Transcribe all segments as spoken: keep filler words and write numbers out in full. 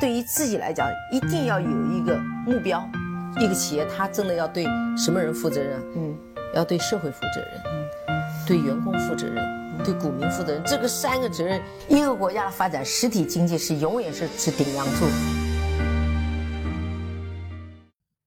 对于自己来讲一定要有一个目标，一个企业它真的要对什么人负责任？嗯，要对社会负责任，嗯，对员工负责任，嗯，对股民负责任，这个三个责任，一个国家的发展，实体经济是永远是是顶梁柱。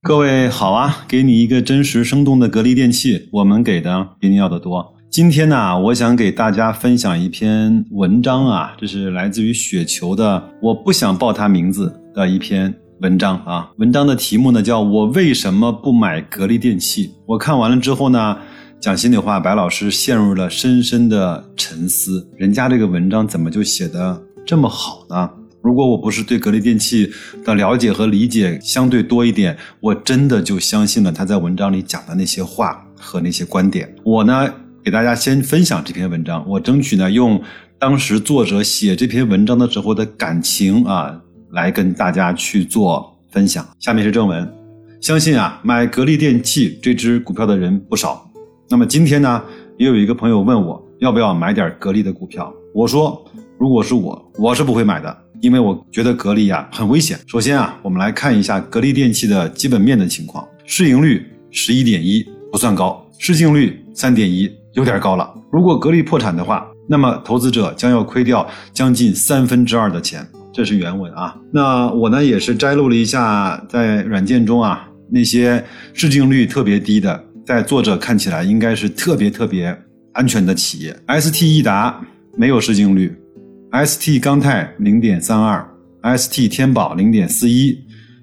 各位好啊，给你一个真实生动的格力电器，我们给的比你要的多。今天呢、啊、我想给大家分享一篇文章啊，这是来自于雪球的，我不想报他名字的一篇文章啊。文章的题目呢叫我为什么不买格力电器。我看完了之后呢，讲心里话，白老师陷入了深深的沉思，人家这个文章怎么就写得这么好呢？如果我不是对格力电器的了解和理解相对多一点，我真的就相信了他在文章里讲的那些话和那些观点。我呢给大家先分享这篇文章，我争取呢用当时作者写这篇文章的时候的感情啊，来跟大家去做分享。下面是正文。相信啊买格力电器这只股票的人不少，那么今天呢也有一个朋友问我要不要买点格力的股票，我说如果是我我是不会买的，因为我觉得格力啊很危险。首先啊我们来看一下格力电器的基本面的情况，市盈率 十一点一 不算高，市净率 三点一有点高了。如果格力破产的话，那么投资者将要亏掉将近三分之二的钱，这是原文啊。那我呢也是摘录了一下在软件中啊那些市净率特别低的，在作者看起来应该是特别特别安全的企业。 S T 益达没有市净率， S T 钢泰 零点三二， S T 天宝 零点四一，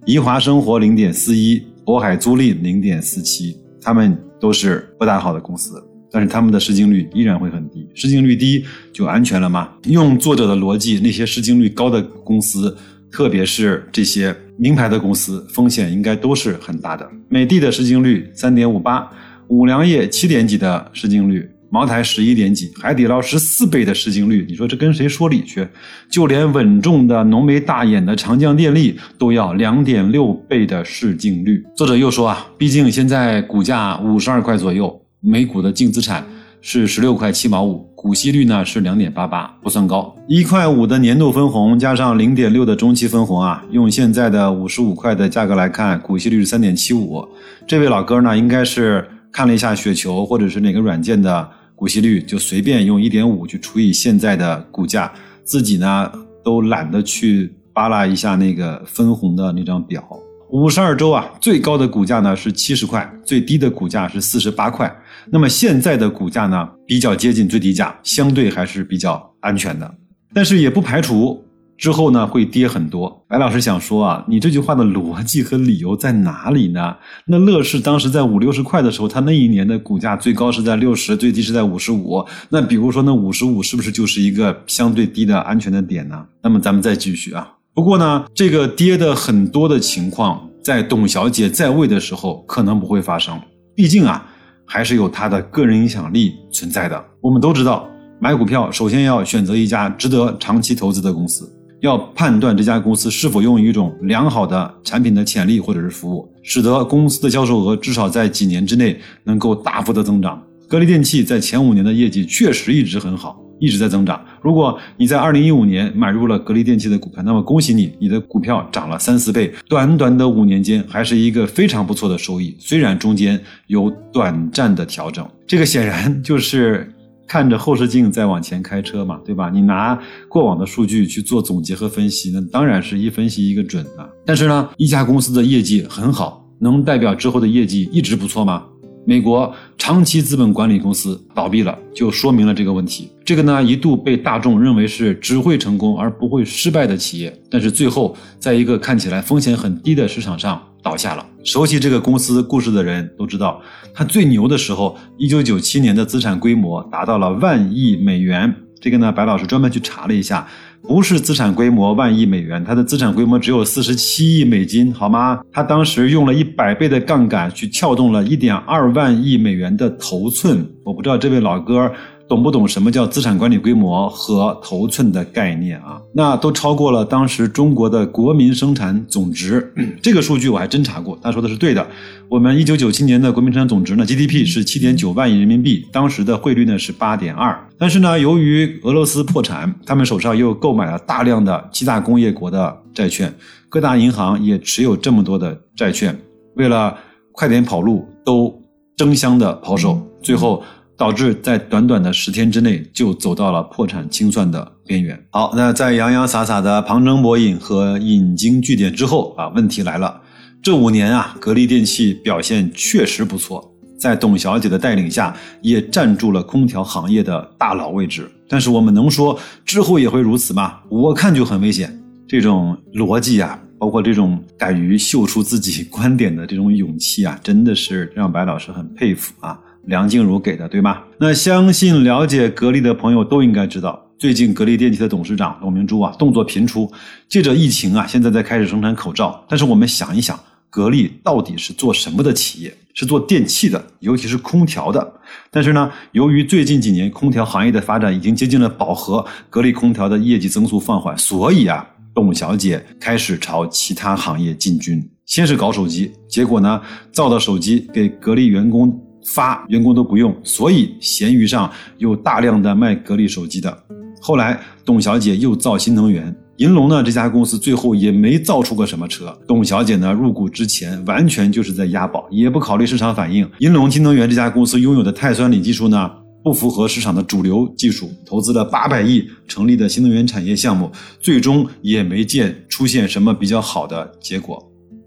宜华生活 零点四一， 渤海租赁 零点四七， 他们都是不大好的公司，但是他们的市净率依然会很低。市净率低就安全了吗？用作者的逻辑，那些市净率高的公司，特别是这些名牌的公司，风险应该都是很大的。美的的市净率 三点五八， 五粮液七点几的市净率，茅台十一点几，海底捞十四倍的市净率，你说这跟谁说理去？就连稳重的浓眉大眼的长江电力都要 两点六 倍的市净率。作者又说啊，毕竟现在股价五十二块左右，每股的净资产是十六块七毛五，股息率呢是 两点八八 不算高。一块五的年度分红加上 零点六 的中期分红啊，用现在的五十五块的价格来看，股息率是 三点七五。 这位老哥呢应该是看了一下雪球或者是哪个软件的股息率，就随便用 一点五 去除以现在的股价，自己呢都懒得去扒拉一下那个分红的那张表。五十二周啊，最高的股价呢是七十块，最低的股价是四十八块。那么现在的股价呢比较接近最低价，相对还是比较安全的。但是也不排除之后呢会跌很多。白老师想说啊，你这句话的逻辑和理由在哪里呢？那乐视当时在五六十块的时候，它那一年的股价最高是在六十，最低是在五十五。那比如说那五十五是不是就是一个相对低的安全的点呢？那么咱们再继续啊。不过呢，这个跌的很多的情况，在董小姐在位的时候可能不会发生，毕竟啊，还是有她的个人影响力存在的。我们都知道，买股票首先要选择一家值得长期投资的公司，要判断这家公司是否拥有一种良好的产品的潜力或者是服务，使得公司的销售额至少在几年之内能够大幅的增长。格力电器在前五年的业绩确实一直很好，一直在增长。如果你在二零一五年买入了格力电器的股票，那么恭喜你，你的股票涨了三四倍，短短的五年间还是一个非常不错的收益，虽然中间有短暂的调整。这个显然就是看着后视镜在往前开车嘛，对吧？你拿过往的数据去做总结和分析，那当然是一分析一个准啊。但是呢，一家公司的业绩很好，能代表之后的业绩一直不错吗？美国长期资本管理公司倒闭了，就说明了这个问题。这个呢，一度被大众认为是只会成功而不会失败的企业，但是最后在一个看起来风险很低的市场上倒下了。熟悉这个公司故事的人都知道，它最牛的时候，一九九七年的资产规模达到了万亿美元。这个呢，白老师专门去查了一下，不是资产规模万亿美元，它的资产规模只有四十七亿美金，好吗？它当时用了一百倍的杠杆去撬动了 一点二万亿美元的头寸。我不知道这位老哥懂不懂什么叫资产管理规模和头寸的概念啊？那都超过了当时中国的国民生产总值，这个数据我还真查过，他说的是对的。我们一九九七年的国民生产总值呢 G D P 是 七点九万亿人民币，当时的汇率呢是 八点二。 但是呢，由于俄罗斯破产，他们手上又购买了大量的七大工业国的债券，各大银行也持有这么多的债券，为了快点跑路都争相的抛售，最后导致在短短的十天之内就走到了破产清算的边缘。好，那在洋洋洒洒的旁征博引和引经据典之后啊，问题来了。这五年啊，格力电器表现确实不错，在董小姐的带领下也站住了空调行业的大佬位置。但是我们能说之后也会如此吗？我看就很危险。这种逻辑啊，包括这种敢于秀出自己观点的这种勇气啊，真的是让白老师很佩服啊。梁静茹给的，对吗？那相信了解格力的朋友都应该知道，最近格力电器的董事长董明珠啊，动作频出，借着疫情啊，现在在开始生产口罩。但是我们想一想，格力到底是做什么的企业？是做电器的，尤其是空调的。但是呢，由于最近几年空调行业的发展已经接近了饱和，格力空调的业绩增速放缓，所以啊，董小姐开始朝其他行业进军。先是搞手机，结果呢，造的手机给格力员工发，员工都不用，所以闲鱼上有大量的卖格力手机的。后来董小姐又造新能源，银龙呢这家公司最后也没造出个什么车。董小姐呢入股之前完全就是在押宝，也不考虑市场反应。银龙新能源这家公司拥有的碳酸锂技术呢不符合市场的主流技术，投资了八百亿成立的新能源产业项目，最终也没见出现什么比较好的结果。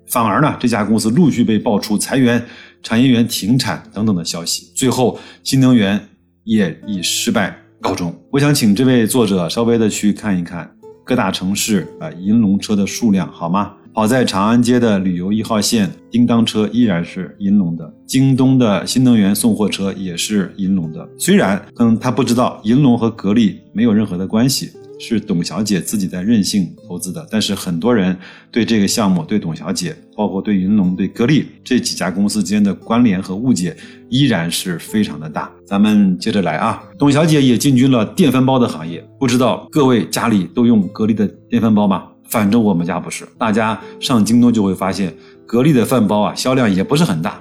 反而呢，这家公司陆续被爆出裁员、产业园停产等等的消息，最后新能源也以失败告终。我想请这位作者稍微的去看一看各大城市啊、呃、银龙车的数量，好吗？好在长安街的旅游一号线叮当车依然是银龙的，京东的新能源送货车也是银龙的。虽然嗯，他不知道银龙和格力没有任何的关系，是董小姐自己在任性投资的，但是很多人对这个项目，对董小姐，包括对云龙，对格力这几家公司之间的关联和误解依然是非常的大。咱们接着来啊，董小姐也进军了电饭煲的行业。不知道各位家里都用格力的电饭煲吗？反正我们家不是。大家上京东就会发现，格力的饭煲啊销量也不是很大。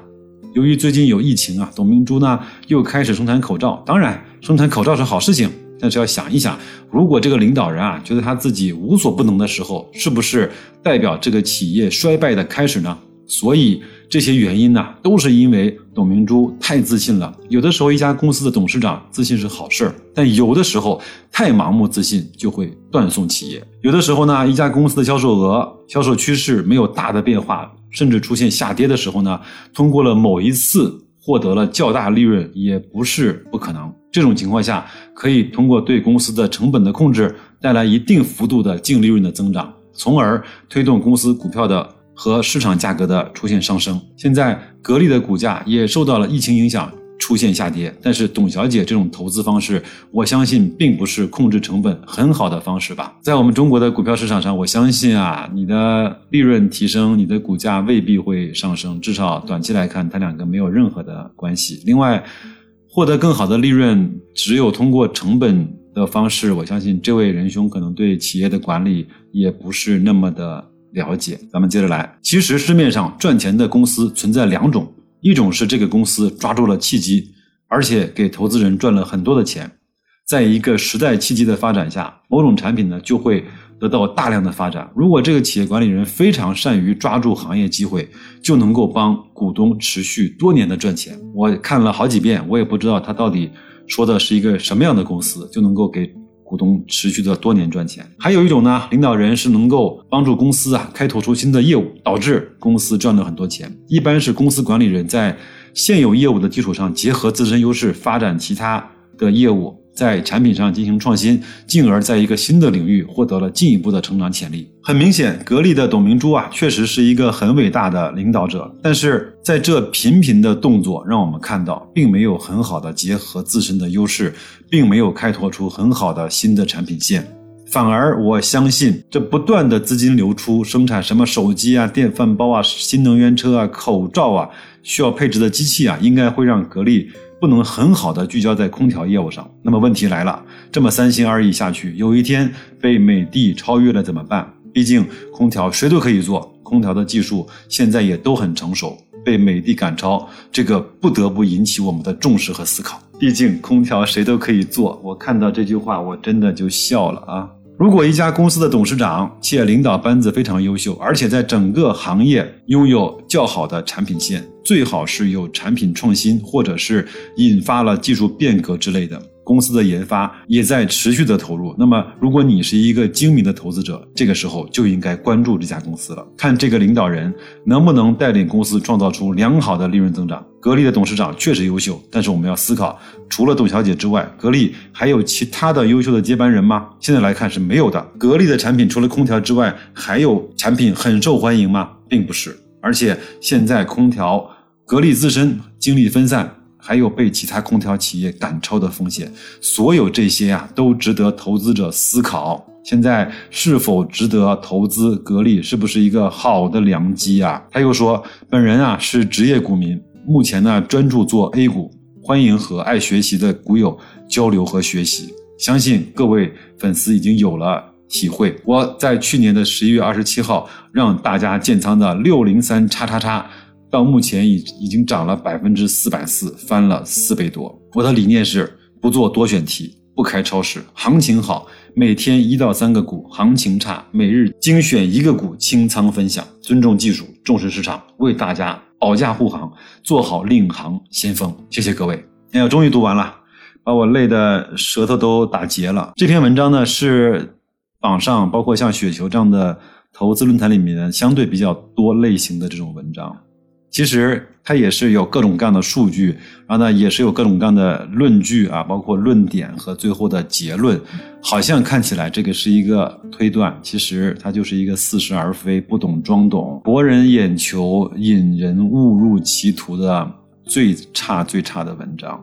由于最近有疫情啊，董明珠呢又开始生产口罩。当然生产口罩是好事情，但是要想一想，如果这个领导人啊觉得他自己无所不能的时候，是不是代表这个企业衰败的开始呢？所以这些原因呢、啊、都是因为董明珠太自信了。有的时候一家公司的董事长自信是好事，但有的时候太盲目自信就会断送企业。有的时候呢，一家公司的销售额、销售趋势没有大的变化，甚至出现下跌的时候呢，通过了某一次获得了较大利润也不是不可能。这种情况下，可以通过对公司的成本的控制，带来一定幅度的净利润的增长，从而推动公司股票的和市场价格的出现上升。现在格力的股价也受到了疫情影响出现下跌，但是董小姐这种投资方式，我相信并不是控制成本很好的方式吧。在我们中国的股票市场上，我相信啊，你的利润提升，你的股价未必会上升，至少短期来看，它两个没有任何的关系。另外，获得更好的利润，只有通过成本的方式，我相信这位仁兄可能对企业的管理也不是那么的了解。咱们接着来，其实市面上赚钱的公司存在两种，一种是这个公司抓住了契机，而且给投资人赚了很多的钱。在一个时代契机的发展下，某种产品呢就会得到大量的发展。如果这个企业管理人非常善于抓住行业机会，就能够帮股东持续多年的赚钱。我看了好几遍，我也不知道他到底说的是一个什么样的公司，就能够给股东持续的多年赚钱。还有一种呢，领导人是能够帮助公司啊开拓出新的业务，导致公司赚了很多钱。一般是公司管理人在现有业务的基础上，结合自身优势发展其他的业务，在产品上进行创新，进而在一个新的领域获得了进一步的成长潜力。很明显，格力的董明珠啊，确实是一个很伟大的领导者，但是在这频频的动作让我们看到，并没有很好的结合自身的优势，并没有开拓出很好的新的产品线。反而我相信，这不断的资金流出，生产什么手机啊、电饭煲啊、新能源车啊、口罩啊，需要配置的机器啊，应该会让格力不能很好的聚焦在空调业务上。那么问题来了，这么三心二意下去，有一天被美的超越了怎么办？毕竟空调谁都可以做，空调的技术现在也都很成熟，被美的赶超，这个不得不引起我们的重视和思考。毕竟空调谁都可以做，我看到这句话我真的就笑了啊！如果一家公司的董事长、企业领导班子非常优秀，而且在整个行业拥有较好的产品线，最好是有产品创新或者是引发了技术变革之类的，公司的研发也在持续的投入，那么如果你是一个精明的投资者，这个时候就应该关注这家公司了，看这个领导人能不能带领公司创造出良好的利润增长。格力的董事长确实优秀，但是我们要思考，除了董小姐之外，格力还有其他的优秀的接班人吗？现在来看是没有的。格力的产品除了空调之外，还有产品很受欢迎吗？并不是。而且现在空调，格力自身精力分散，还有被其他空调企业赶超的风险，所有这些啊都值得投资者思考。现在是否值得投资格力，是不是一个好的良机啊？他又说，本人啊是职业股民，目前呢专注做 A 股，欢迎和爱学习的股友交流和学习。相信各位粉丝已经有了体会，我在去年的十一月二十七号让大家建仓的 六零三 X X X到目前已已经涨了 百分之四百四十， 翻了四倍多。我的理念是不做多选题，不开超市，行情好每天一到三个股，行情差每日精选一个股清仓分享，尊重技术，重视市场，为大家保驾护航，做好领航先锋。谢谢各位。哎呀，终于读完了，把我累的舌头都打结了。这篇文章呢是网上包括像雪球这样的投资论坛里面相对比较多类型的这种文章，其实它也是有各种各样的数据，然后呢也是有各种各样的论据啊，包括论点和最后的结论。好像看起来这个是一个推断，其实它就是一个似是而非，不懂装懂，博人眼球，引人误入歧途的最差最差的文章。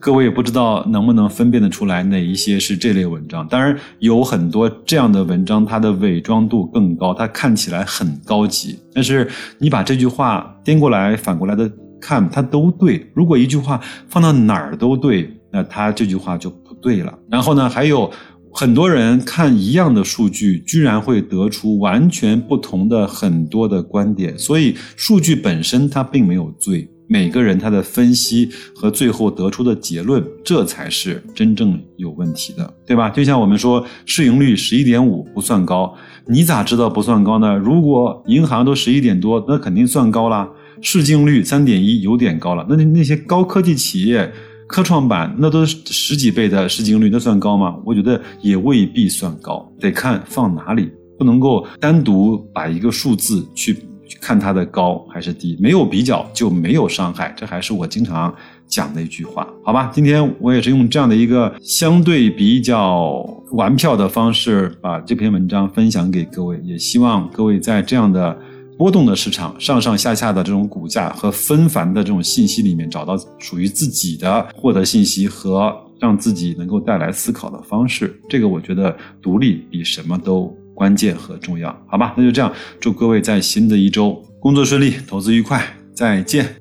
各位也不知道能不能分辨得出来哪一些是这类文章。当然有很多这样的文章，它的伪装度更高，它看起来很高级，但是你把这句话颠过来反过来的看，它都对。如果一句话放到哪儿都对，那它这句话就不对了。然后呢，还有很多人看一样的数据，居然会得出完全不同的很多的观点。所以数据本身它并没有罪，每个人他的分析和最后得出的结论，这才是真正有问题的，对吧？就像我们说市盈率 十一点五 不算高，你咋知道不算高呢？如果银行都十一点多，那肯定算高啦。市净率 三点一 有点高了，那那些高科技企业科创板那都十几倍的市净率，那算高吗？我觉得也未必算高，得看放哪里，不能够单独把一个数字去看它的高还是低，没有比较就没有伤害，这还是我经常讲的一句话，好吧？今天我也是用这样的一个相对比较玩票的方式把这篇文章分享给各位，也希望各位在这样的波动的市场，上上下下的这种股价和纷繁的这种信息里面，找到属于自己的获得信息和让自己能够带来思考的方式，这个我觉得独立比什么都关键和重要，好吧？那就这样，祝各位在新的一周工作顺利，投资愉快，再见。